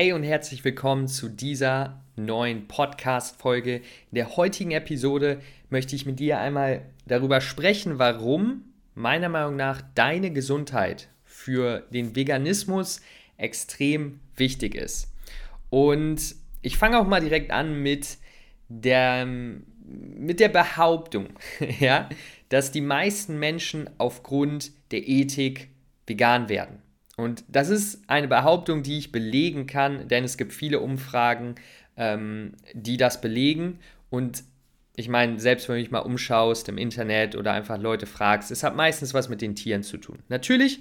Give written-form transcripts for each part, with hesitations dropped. Hey und herzlich willkommen zu dieser neuen Podcast-Folge. In der heutigen Episode möchte ich mit dir einmal darüber sprechen, warum meiner Meinung nach deine Gesundheit für den Veganismus extrem wichtig ist. Und ich fange auch mal direkt an mit der Behauptung, ja, dass die meisten Menschen aufgrund der Ethik vegan werden. Und das ist eine Behauptung, die ich belegen kann, denn es gibt viele Umfragen, die das belegen. Und ich meine, selbst wenn du dich mal umschaust im Internet oder einfach Leute fragst, es hat meistens was mit den Tieren zu tun. Natürlich,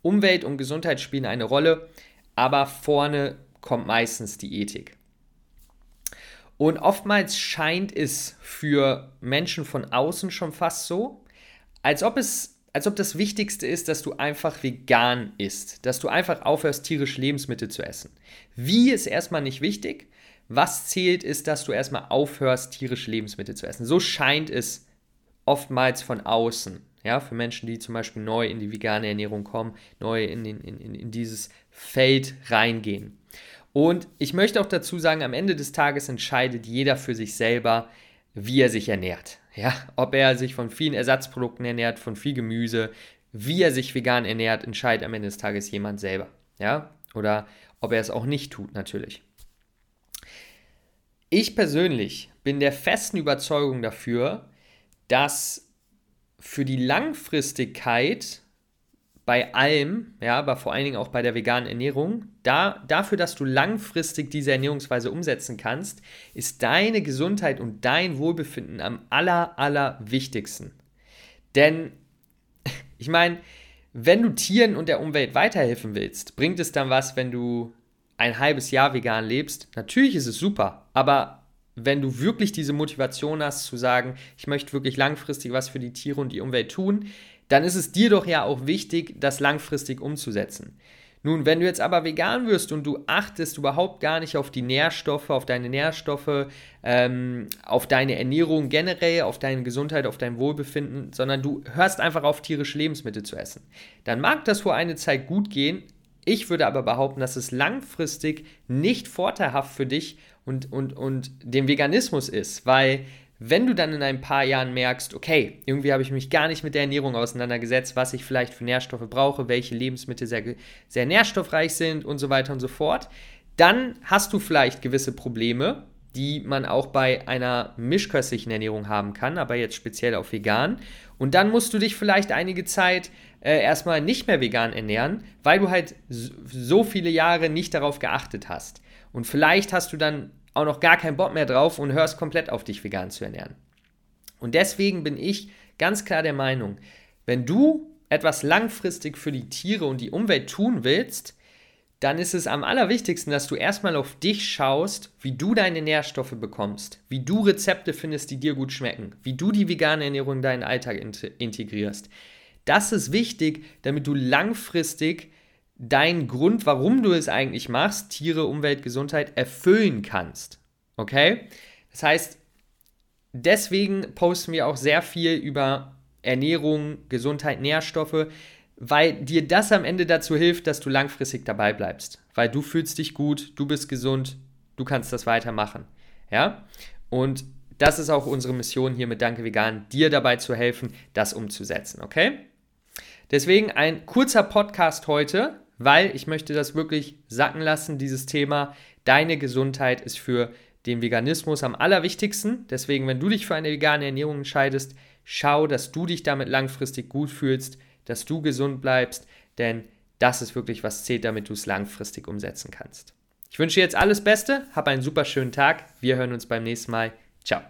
Umwelt und Gesundheit spielen eine Rolle, aber vorne kommt meistens die Ethik. Und oftmals scheint es für Menschen von außen schon fast so, als ob das Wichtigste ist, dass du einfach vegan isst, dass du einfach aufhörst, tierische Lebensmittel zu essen. Wie ist erstmal nicht wichtig. Was zählt, ist, dass du erstmal aufhörst, tierische Lebensmittel zu essen. So scheint es oftmals von außen. Ja, für Menschen, die zum Beispiel neu in die vegane Ernährung kommen, neu in dieses Feld reingehen. Und ich möchte auch dazu sagen, am Ende des Tages entscheidet jeder für sich selber, wie er sich ernährt. Ja, ob er sich von vielen Ersatzprodukten ernährt, von viel Gemüse, wie er sich vegan ernährt, entscheidet am Ende des Tages jemand selber. Ja, oder ob er es auch nicht tut, natürlich. Ich persönlich bin der festen Überzeugung dafür, dass für die Langfristigkeit bei allem, ja, aber vor allen Dingen auch bei der veganen Ernährung, dafür, dass du langfristig diese Ernährungsweise umsetzen kannst, ist deine Gesundheit und dein Wohlbefinden am allerwichtigsten. Denn, ich meine, wenn du Tieren und der Umwelt weiterhelfen willst, bringt es dann was, wenn du ein halbes Jahr vegan lebst? Natürlich ist es super, aber wenn du wirklich diese Motivation hast zu sagen, ich möchte wirklich langfristig was für die Tiere und die Umwelt tun, dann ist es dir doch ja auch wichtig, das langfristig umzusetzen. Nun, wenn du jetzt aber vegan wirst und du achtest überhaupt gar nicht auf die Nährstoffe, auf deine Nährstoffe, auf deine Ernährung generell, auf deine Gesundheit, auf dein Wohlbefinden, sondern du hörst einfach auf, tierische Lebensmittel zu essen, dann mag das für eine Zeit gut gehen. Ich würde aber behaupten, dass es langfristig nicht vorteilhaft für dich und den Veganismus ist, weil wenn du dann in ein paar Jahren merkst, okay, irgendwie habe ich mich gar nicht mit der Ernährung auseinandergesetzt, was ich vielleicht für Nährstoffe brauche, welche Lebensmittel sehr, sehr nährstoffreich sind und so weiter und so fort, dann hast du vielleicht gewisse Probleme, die man auch bei einer mischköstlichen Ernährung haben kann, aber jetzt speziell auf vegan. Und dann musst du dich vielleicht einige Zeit erstmal nicht mehr vegan ernähren, weil du halt so viele Jahre nicht darauf geachtet hast. Und vielleicht hast du dann auch noch gar keinen Bock mehr drauf und hörst komplett auf, dich vegan zu ernähren. Und deswegen bin ich ganz klar der Meinung, wenn du etwas langfristig für die Tiere und die Umwelt tun willst, dann ist es am allerwichtigsten, dass du erstmal auf dich schaust, wie du deine Nährstoffe bekommst, wie du Rezepte findest, die dir gut schmecken, wie du die vegane Ernährung in deinen Alltag integrierst. Das ist wichtig, damit du langfristig deinen Grund, warum du es eigentlich machst, Tiere, Umwelt, Gesundheit, erfüllen kannst. Okay? Das heißt, deswegen posten wir auch sehr viel über Ernährung, Gesundheit, Nährstoffe, weil dir das am Ende dazu hilft, dass du langfristig dabei bleibst. Weil du fühlst dich gut, du bist gesund, du kannst das weitermachen. Ja? Und das ist auch unsere Mission hier mit Danke Vegan, dir dabei zu helfen, das umzusetzen. Okay? Deswegen ein kurzer Podcast heute, weil ich möchte das wirklich sacken lassen, dieses Thema. Deine Gesundheit ist für den Veganismus am allerwichtigsten. Deswegen, wenn du dich für eine vegane Ernährung entscheidest, schau, dass du dich damit langfristig gut fühlst, dass du gesund bleibst, denn das ist wirklich, was zählt, damit du es langfristig umsetzen kannst. Ich wünsche dir jetzt alles Beste, hab einen super schönen Tag, wir hören uns beim nächsten Mal. Ciao.